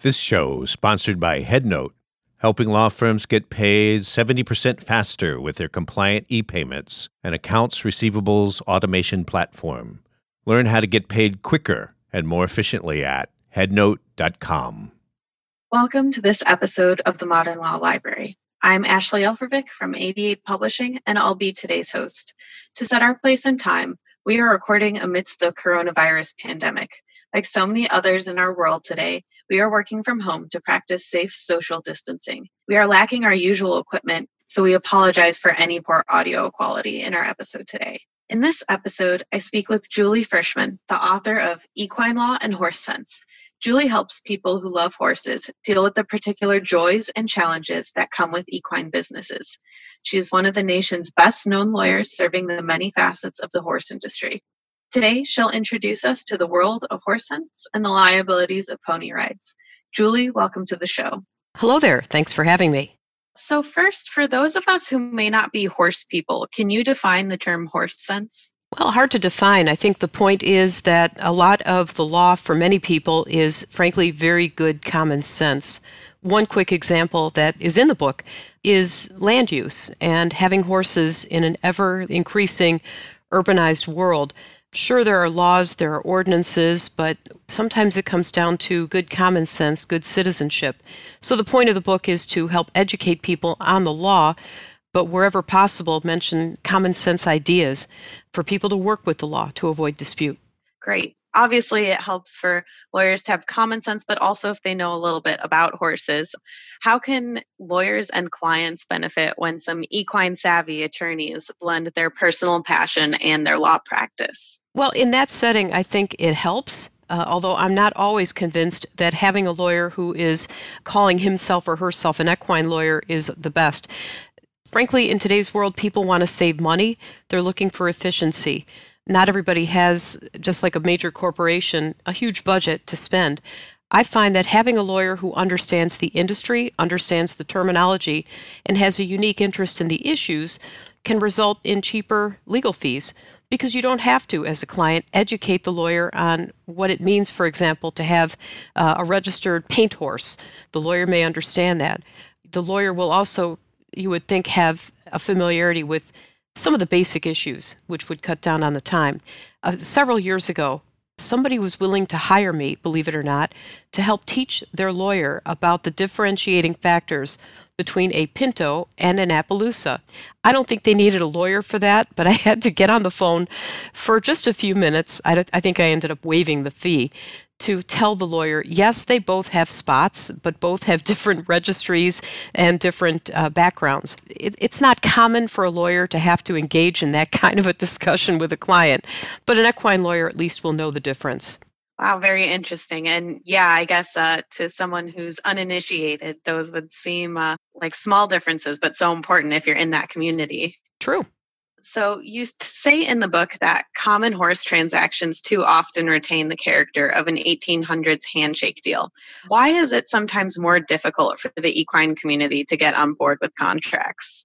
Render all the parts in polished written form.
This show is sponsored by Headnote, helping law firms get paid 70% faster with their compliant e-payments and accounts receivables automation platform. Learn how to get paid quicker and more efficiently at headnote.com. Welcome to this episode of the Modern Law Library. I'm Ashley Elfervick from 88 Publishing, and I'll be today's host. To set our place and time, we are recording amidst the coronavirus pandemic. Like so many others in our world today, we are working from home to practice safe social distancing. We are lacking our usual equipment, so we apologize for any poor audio quality in our episode today. In this episode, I speak with Julie Frischman, the author of Equine Law and Horse Sense. Julie helps people who love horses deal with the particular joys and challenges that come with equine businesses. She is one of the nation's best-known lawyers serving the many facets of the horse industry. Today, she'll introduce us to the world of horse sense and the liabilities of pony rides. Julie, welcome to the show. Hello there. Thanks for having me. So first, for those of us who may not be horse people, can you define the term horse sense? Well, hard to define. I think the point is that a lot of the law for many people is, frankly, very good common sense. One quick example that is in the book is land use and having horses in an ever-increasing urbanized world. Sure, there are laws, there are ordinances, but sometimes it comes down to good common sense, good citizenship. So the point of the book is to help educate people on the law, but wherever possible, mention common sense ideas for people to work with the law to avoid dispute. Great. Obviously, it helps for lawyers to have common sense, but also if they know a little bit about horses. How can lawyers and clients benefit when some equine-savvy attorneys blend their personal passion and their law practice? Well, in that setting, I think it helps. Although I'm not always convinced that having a lawyer who is calling himself or herself an equine lawyer is the best. Frankly, in today's world, people want to save money. They're looking for efficiency. Not everybody has, just like a major corporation, a huge budget to spend. I find that having a lawyer who understands the industry, understands the terminology, and has a unique interest in the issues can result in cheaper legal fees because you don't have to, as a client, educate the lawyer on what it means, for example, to have a registered paint horse. The lawyer may understand that. The lawyer will also, you would think, have a familiarity with some of the basic issues, which would cut down on the time. Several years ago, somebody was willing to hire me, believe it or not, to help teach their lawyer about the differentiating factors between a Pinto and an Appaloosa. I don't think they needed a lawyer for that, but I had to get on the phone for just a few minutes. I think I ended up waiving the fee to tell the lawyer, yes, they both have spots, but both have different registries and different backgrounds. It's not common for a lawyer to have to engage in that kind of a discussion with a client, but an equine lawyer at least will know the difference. Wow, very interesting. And yeah, I guess to someone who's uninitiated, those would seem like small differences, but so important if you're in that community. True. So you say in the book that common horse transactions too often retain the character of an 1800s handshake deal. Why is it sometimes more difficult for the equine community to get on board with contracts?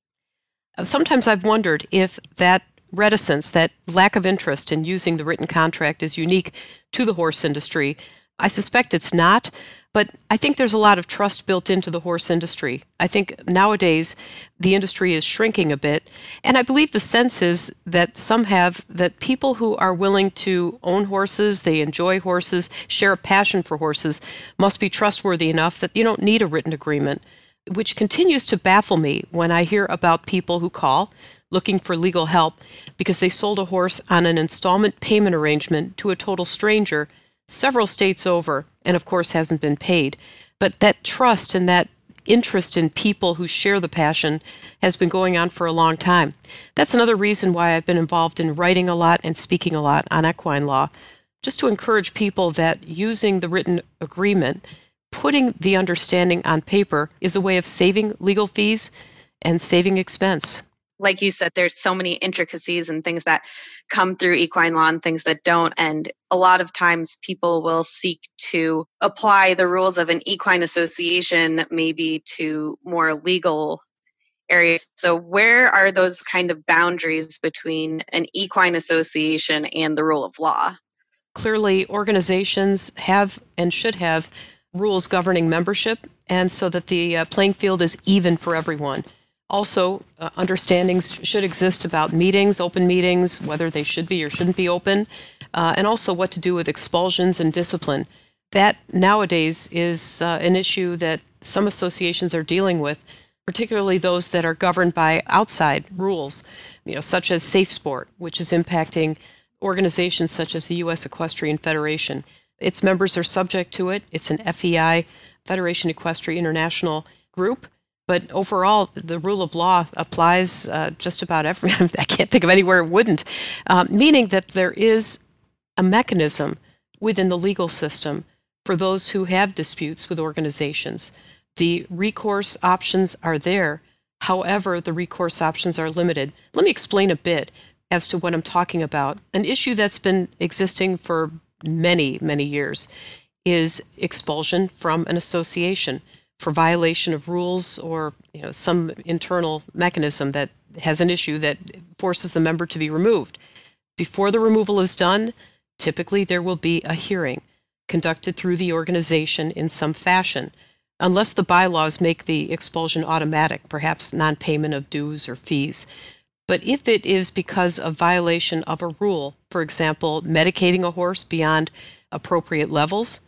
Sometimes I've wondered if that reticence, that lack of interest in using the written contract is unique to the horse industry. I suspect it's not. But I think there's a lot of trust built into the horse industry. I think nowadays the industry is shrinking a bit. And I believe the sense is that some have that people who are willing to own horses, they enjoy horses, share a passion for horses, must be trustworthy enough that you don't need a written agreement, which continues to baffle me when I hear about people who call looking for legal help because they sold a horse on an installment payment arrangement to a total stranger several states over, and of course hasn't been paid. But that trust and that interest in people who share the passion has been going on for a long time. That's another reason why I've been involved in writing a lot and speaking a lot on equine law, just to encourage people that using the written agreement, putting the understanding on paper is a way of saving legal fees and saving expense. Like you said, there's so many intricacies and things that come through equine law and things that don't. And a lot of times people will seek to apply the rules of an equine association maybe to more legal areas. So where are those kind of boundaries between an equine association and the rule of law? Clearly, organizations have and should have rules governing membership, and so that the playing field is even for everyone. Also, understandings should exist about meetings, open meetings, whether they should be or shouldn't be open, and also what to do with expulsions and discipline. That nowadays is an issue that some associations are dealing with, particularly those that are governed by outside rules, such as Safe Sport, which is impacting organizations such as the U.S. Equestrian Federation. Its members are subject to it. It's an FEI, Federation Equestria International group. But overall, the rule of law applies just about every, I can't think of anywhere it wouldn't, meaning that there is a mechanism within the legal system for those who have disputes with organizations. The recourse options are there. However, the recourse options are limited. Let me explain a bit as to what I'm talking about. An issue that's been existing for many, many years is expulsion from an association for violation of rules or some internal mechanism that has an issue that forces the member to be removed. Before the removal is done, typically there will be a hearing conducted through the organization in some fashion, unless the bylaws make the expulsion automatic, perhaps non-payment of dues or fees. But if it is because of violation of a rule, for example, medicating a horse beyond appropriate levels,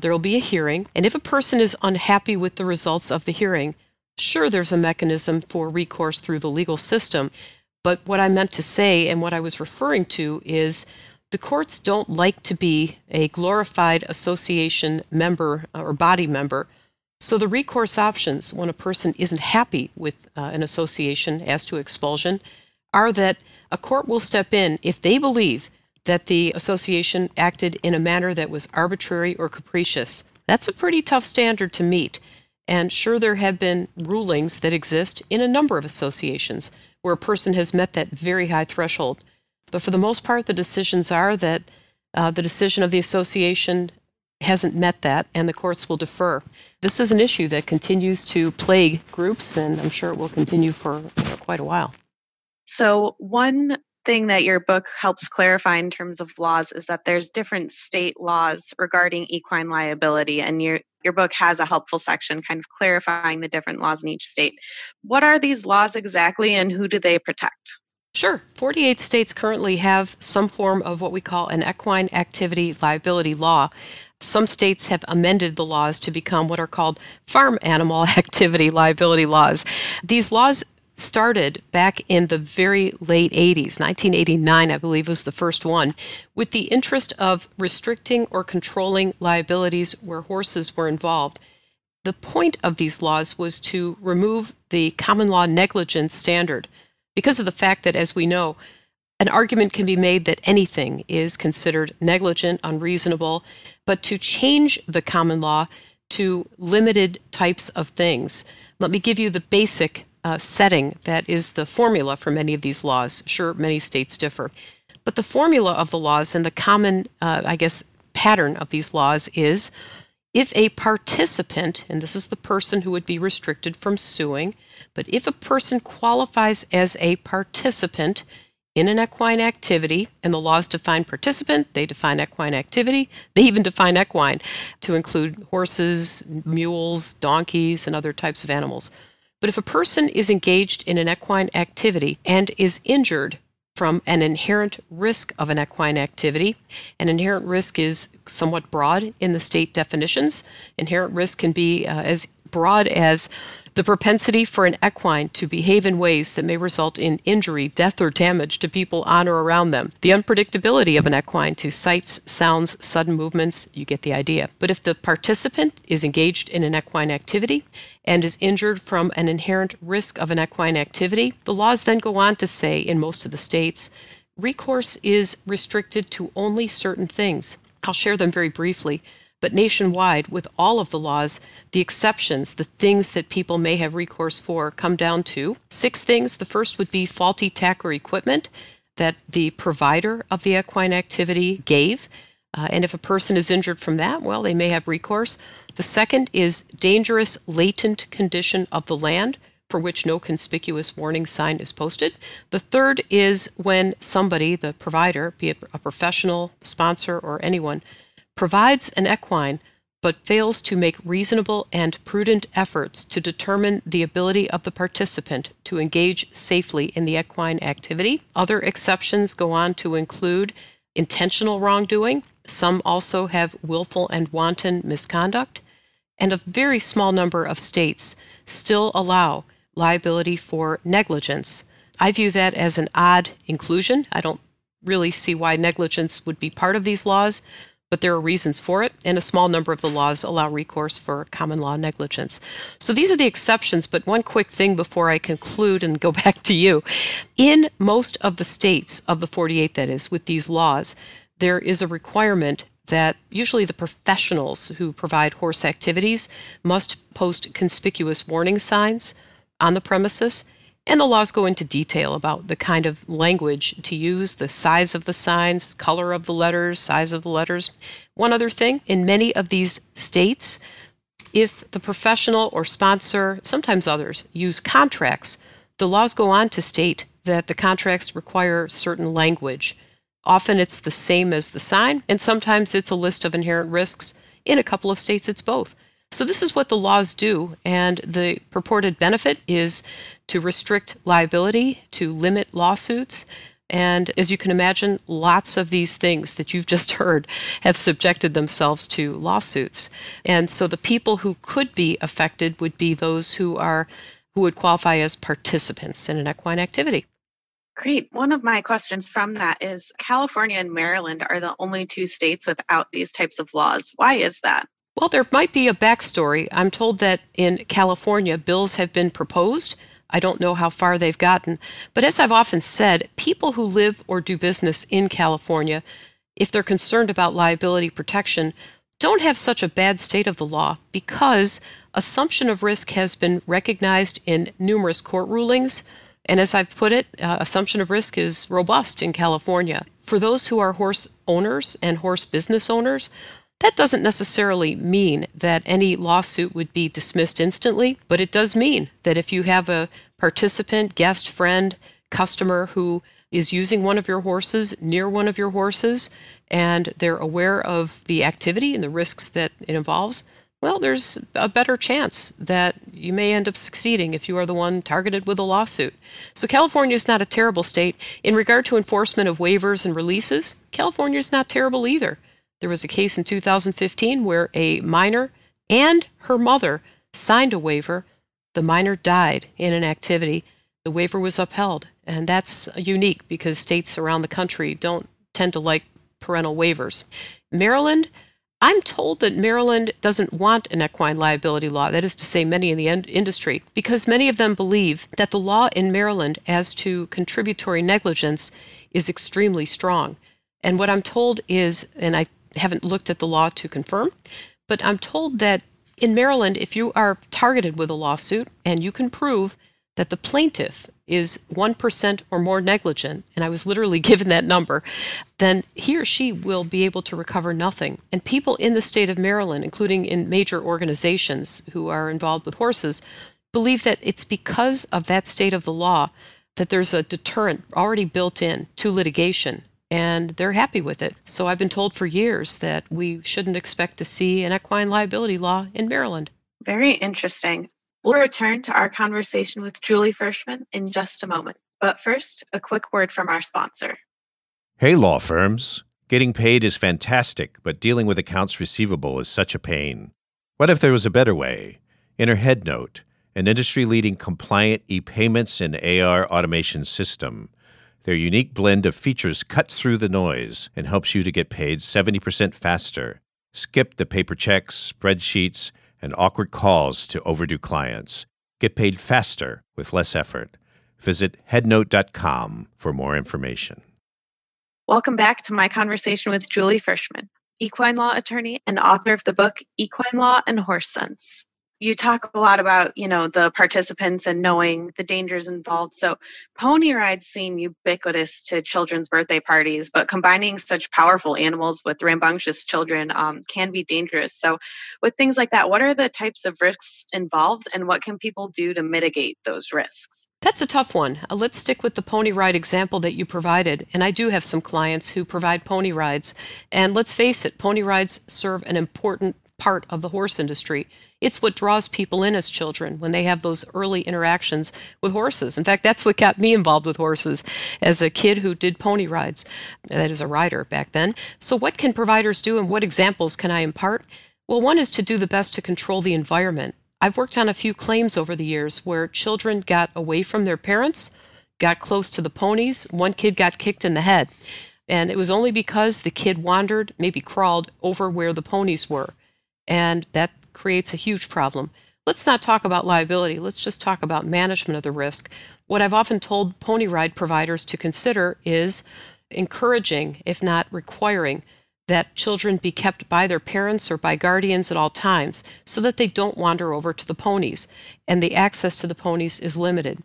there will be a hearing. And if a person is unhappy with the results of the hearing, sure, there's a mechanism for recourse through the legal system. But what I meant to say and what I was referring to is the courts don't like to be a glorified association member or body member. So the recourse options when a person isn't happy with an association as to expulsion are that a court will step in if they believe that the association acted in a manner that was arbitrary or capricious. That's a pretty tough standard to meet. And sure, there have been rulings that exist in a number of associations where a person has met that very high threshold. But for the most part, the decisions are that the decision of the association hasn't met that, and the courts will defer. This is an issue that continues to plague groups, and I'm sure it will continue for quite a while. So one thing that your book helps clarify in terms of laws is that there's different state laws regarding equine liability, and your book has a helpful section kind of clarifying the different laws in each state. What are these laws exactly, and who do they protect? Sure. 48 states currently have some form of what we call an equine activity liability law. Some states have amended the laws to become what are called farm animal activity liability laws. These laws started back in the very late 80s, 1989, I believe, was the first one, with the interest of restricting or controlling liabilities where horses were involved. The point of these laws was to remove the common law negligence standard, because of the fact that, as we know, an argument can be made that anything is considered negligent, unreasonable, but to change the common law to limited types of things. Let me give you the basic setting that is the formula for many of these laws. Sure, many states differ. But the formula of the laws and the common, pattern of these laws is if a participant, and this is the person who would be restricted from suing, but if a person qualifies as a participant in an equine activity, and the laws define participant, they define equine activity, they even define equine to include horses, mules, donkeys, and other types of animals. But if a person is engaged in an equine activity and is injured from an inherent risk of an equine activity. An inherent risk is somewhat broad in the state definitions. Inherent risk can be as broad as the propensity for an equine to behave in ways that may result in injury, death, or damage to people on or around them. The unpredictability of an equine to sights, sounds, sudden movements, you get the idea. But if the participant is engaged in an equine activity and is injured from an inherent risk of an equine activity, the laws then go on to say, in most of the states, recourse is restricted to only certain things. I'll share them very briefly. But nationwide, with all of the laws, the exceptions, the things that people may have recourse for, come down to 6 things. The first would be faulty tack or equipment that the provider of the equine activity gave. And if a person is injured from that, well, they may have recourse. The second is dangerous latent condition of the land for which no conspicuous warning sign is posted. The third is when somebody, the provider, be it a professional, sponsor, or anyone, provides an equine, but fails to make reasonable and prudent efforts to determine the ability of the participant to engage safely in the equine activity. Other exceptions go on to include intentional wrongdoing. Some also have willful and wanton misconduct. And a very small number of states still allow liability for negligence. I view that as an odd inclusion. I don't really see why negligence would be part of these laws, but there are reasons for it, and a small number of the laws allow recourse for common law negligence. So these are the exceptions, but one quick thing before I conclude and go back to you. In most of the states, of the 48 that is, with these laws, there is a requirement that usually the professionals who provide horse activities must post conspicuous warning signs on the premises, and the laws go into detail about the kind of language to use, the size of the signs, color of the letters, size of the letters. One other thing, in many of these states, if the professional or sponsor, sometimes others, use contracts, the laws go on to state that the contracts require certain language. Often it's the same as the sign, and sometimes it's a list of inherent risks. In a couple of states, it's both. So this is what the laws do, and the purported benefit is to restrict liability, to limit lawsuits, and as you can imagine, lots of these things that you've just heard have subjected themselves to lawsuits. And so the people who could be affected would be those who would qualify as participants in an equine activity. Great. One of my questions from that is, California and Maryland are the only two states without these types of laws. Why is that? Well, there might be a backstory. I'm told that in California, bills have been proposed. I don't know how far they've gotten. But as I've often said, people who live or do business in California, if they're concerned about liability protection, don't have such a bad state of the law because assumption of risk has been recognized in numerous court rulings. And as I've put it, assumption of risk is robust in California. For those who are horse owners and horse business owners, that doesn't necessarily mean that any lawsuit would be dismissed instantly, but it does mean that if you have a participant, guest, friend, customer who is using one of your horses, near one of your horses, and they're aware of the activity and the risks that it involves, well, there's a better chance that you may end up succeeding if you are the one targeted with a lawsuit. So California is not a terrible state. In regard to enforcement of waivers and releases, California is not terrible either. There was a case in 2015 where a minor and her mother signed a waiver. The minor died in an activity. The waiver was upheld. And that's unique because states around the country don't tend to like parental waivers. Maryland, I'm told that Maryland doesn't want an equine liability law. That is to say, many in the industry, because many of them believe that the law in Maryland as to contributory negligence is extremely strong. And what I'm told is, and I haven't looked at the law to confirm, but I'm told that in Maryland, if you are targeted with a lawsuit and you can prove that the plaintiff is 1% or more negligent, and I was literally given that number, then he or she will be able to recover nothing. And people in the state of Maryland, including in major organizations who are involved with horses, believe that it's because of that state of the law that there's a deterrent already built in to litigation. And they're happy with it. So I've been told for years that we shouldn't expect to see an equine liability law in Maryland. Very interesting. We'll return to our conversation with Julie Frischman in just a moment. But first, a quick word from our sponsor. Hey, law firms. Getting paid is fantastic, but dealing with accounts receivable is such a pain. What if there was a better way? Enter Headnote, an industry-leading compliant e-payments and AR automation system. Their unique blend of features cuts through the noise and helps you to get paid 70% faster. Skip the paper checks, spreadsheets, and awkward calls to overdue clients. Get paid faster with less effort. Visit headnote.com for more information. Welcome back to my conversation with Julie Frischman, equine law attorney and author of the book Equine Law and Horse Sense. You talk a lot about, the participants and knowing the dangers involved. So pony rides seem ubiquitous to children's birthday parties, but combining such powerful animals with rambunctious children can be dangerous. So with things like that, what are the types of risks involved and what can people do to mitigate those risks? That's a tough one. Let's stick with the pony ride example that you provided. And I do have some clients who provide pony rides. And let's face it, pony rides serve an important part of the horse industry. It's what draws people in as children when they have those early interactions with horses. In fact, that's what got me involved with horses as a kid who did pony rides, that is a rider back then. So what can providers do and what examples can I impart? Well, one is to do the best to control the environment. I've worked on a few claims over the years where children got away from their parents, got close to the ponies. One kid got kicked in the head. And it was only because the kid wandered, maybe crawled, over where the ponies were. And that creates a huge problem. Let's not talk about liability. Let's just talk about management of the risk. What I've often told pony ride providers to consider is encouraging, if not requiring, that children be kept by their parents or by guardians at all times so that they don't wander over to the ponies and the access to the ponies is limited.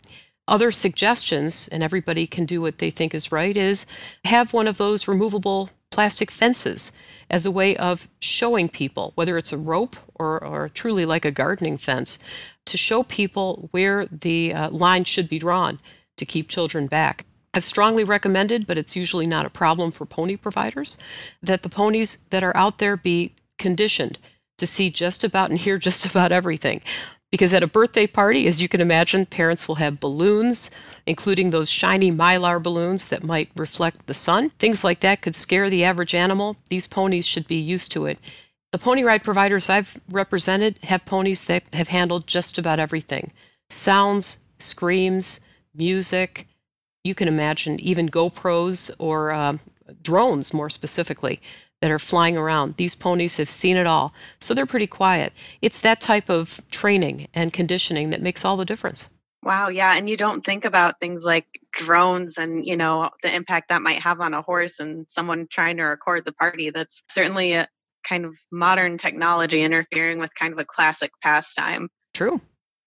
Other suggestions, and everybody can do what they think is right, is have one of those removable plastic fences as a way of showing people, whether it's a rope or truly like a gardening fence, to show people where the line should be drawn to keep children back. I've strongly recommended, but it's usually not a problem for pony providers, that the ponies that are out there be conditioned to see just about and hear just about everything. Because at a birthday party, as you can imagine, parents will have balloons, including those shiny Mylar balloons that might reflect the sun. Things like that could scare the average animal. These ponies should be used to it. The pony ride providers I've represented have ponies that have handled just about everything. Sounds, screams, music, you can imagine even GoPros or drones, more specifically, that are flying around. These ponies have seen it all, so they're pretty quiet. It's that type of training and conditioning that makes all the difference. Wow, yeah, and you don't think about things like drones and, you know, the impact that might have on a horse and someone trying to record the party. That's certainly a kind of modern technology interfering with kind of a classic pastime. True.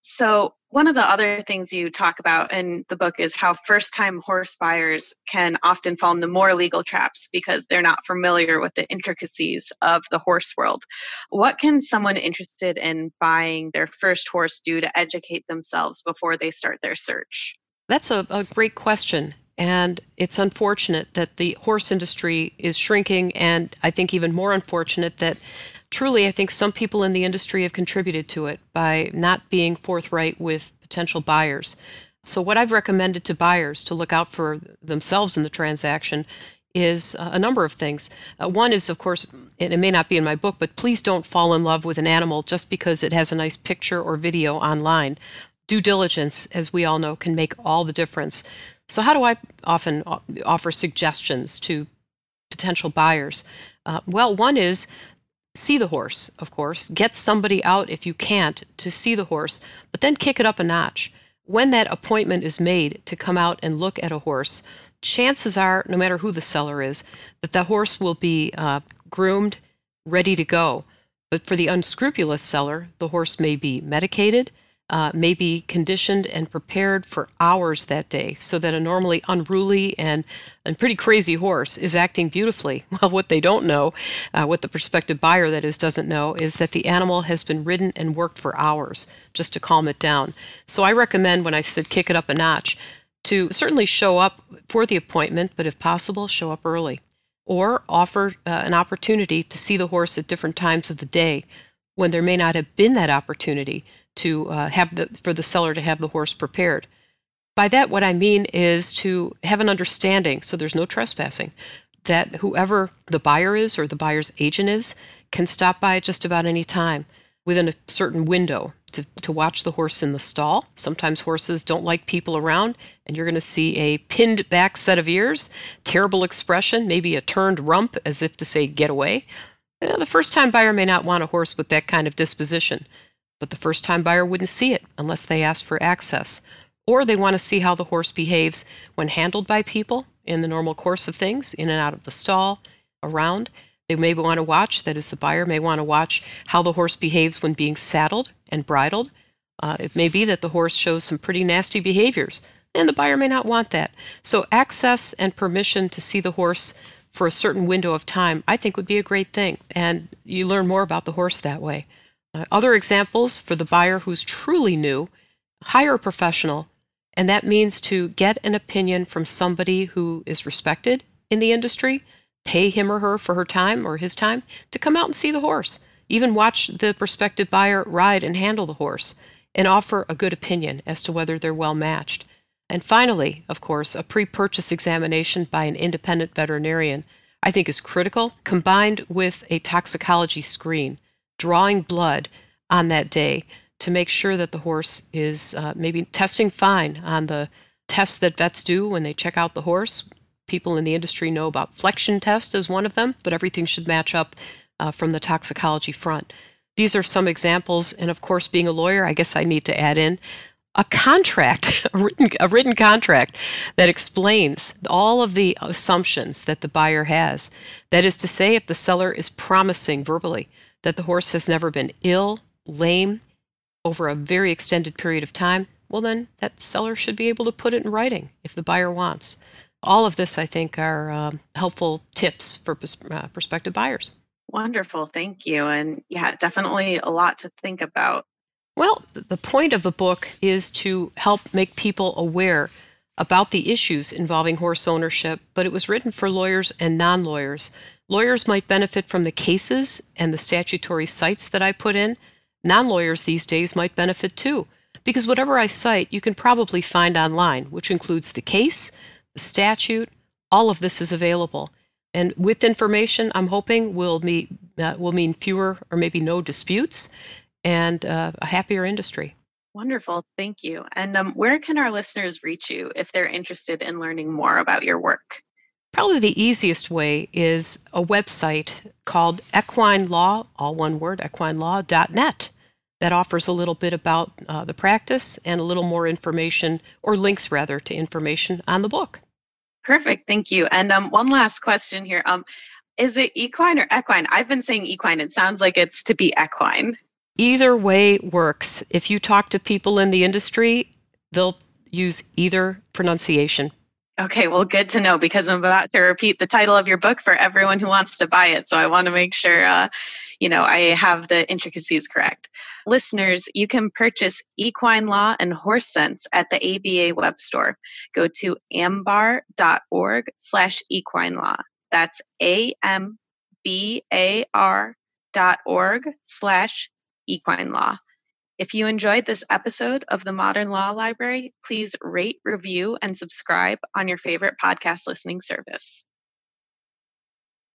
So one of the other things you talk about in the book is how first-time horse buyers can often fall into more legal traps because they're not familiar with the intricacies of the horse world. What can someone interested in buying their first horse do to educate themselves before they start their search? That's a great question. And it's unfortunate that the horse industry is shrinking, and I think even more unfortunate that truly, I think some people in the industry have contributed to it by not being forthright with potential buyers. So what I've recommended to buyers to look out for themselves in the transaction is a number of things. One is, of course, and it may not be in my book, but please don't fall in love with an animal just because it has a nice picture or video online. Due diligence, as we all know, can make all the difference. So how do I often offer suggestions to potential buyers? Well, one is, see the horse, of course. Get somebody out, if you can't, to see the horse, but then kick it up a notch. When that appointment is made to come out and look at a horse, chances are, no matter who the seller is, that the horse will be groomed, ready to go. But for the unscrupulous seller, the horse may be medicated, may be conditioned and prepared for hours that day so that a normally unruly and pretty crazy horse is acting beautifully. Well, what they don't know, what the prospective buyer that is doesn't know, is that the animal has been ridden and worked for hours just to calm it down. So I recommend, when I said kick it up a notch, to certainly show up for the appointment, but if possible, show up early. Or offer an opportunity to see the horse at different times of the day when there may not have been that opportunity to for the seller to have the horse prepared. By that, what I mean is to have an understanding, so there's no trespassing, that whoever the buyer is or the buyer's agent is can stop by at just about any time within a certain window to watch the horse in the stall. Sometimes horses don't like people around, and you're going to see a pinned back set of ears, terrible expression, maybe a turned rump as if to say, get away. The first-time buyer may not want a horse with that kind of disposition, but the first-time buyer wouldn't see it unless they ask for access. Or they want to see how the horse behaves when handled by people in the normal course of things, in and out of the stall, around. They may want to watch, that is, the buyer may want to watch how the horse behaves when being saddled and bridled. It may be that the horse shows some pretty nasty behaviors, and the buyer may not want that. So access and permission to see the horse for a certain window of time, I think, would be a great thing. And you learn more about the horse that way. Other examples for the buyer who's truly new, hire a professional. And that means to get an opinion from somebody who is respected in the industry, pay him or her for her time or his time to come out and see the horse Even watch the prospective buyer ride and handle the horse and offer a good opinion as to whether they're well matched. And finally, of course, a pre-purchase examination by an independent veterinarian I think is critical, combined with a toxicology screen, drawing blood on that day to make sure that the horse is maybe testing fine on the tests that vets do when they check out the horse. People in the industry know about flexion test as one of them, but everything should match up from the toxicology front. These are some examples, and of course, being a lawyer, I guess I need to add in a contract, a written contract that explains all of the assumptions that the buyer has. That is to say, if the seller is promising verbally that the horse has never been ill, lame, over a very extended period of time, well then, that seller should be able to put it in writing if the buyer wants. All of this, I think, are helpful tips for prospective buyers. Wonderful. Thank you. And yeah, definitely a lot to think about. Well, the point of the book is to help make people aware about the issues involving horse ownership, but it was written for lawyers and non-lawyers. Lawyers might benefit from the cases and the statutory cites that I put in. Non-lawyers these days might benefit too, because whatever I cite, you can probably find online, which includes the case, the statute, all of this is available. And with information, I'm hoping will mean fewer or maybe no disputes, and a happier industry. Wonderful. Thank you. And where can our listeners reach you if they're interested in learning more about your work? Probably the easiest way is a website called Equine Law, all one word, equinelaw.net. That offers a little bit about the practice and a little more information, or links rather, to information on the book. Perfect. Thank you. And one last question here. Is it equine or equine? I've been saying equine. It sounds like it's to be equine. Either way works. If you talk to people in the industry, they'll use either pronunciation. Okay, well, good to know, because I'm about to repeat the title of your book for everyone who wants to buy it. So I want to make sure, I have the intricacies correct. Listeners, you can purchase Equine Law and Horse Sense at the ABA web store. Go to ambar.org/equinelaw. That's ambar.org/equinelaw. If you enjoyed this episode of the Modern Law Library, please rate, review, and subscribe on your favorite podcast listening service.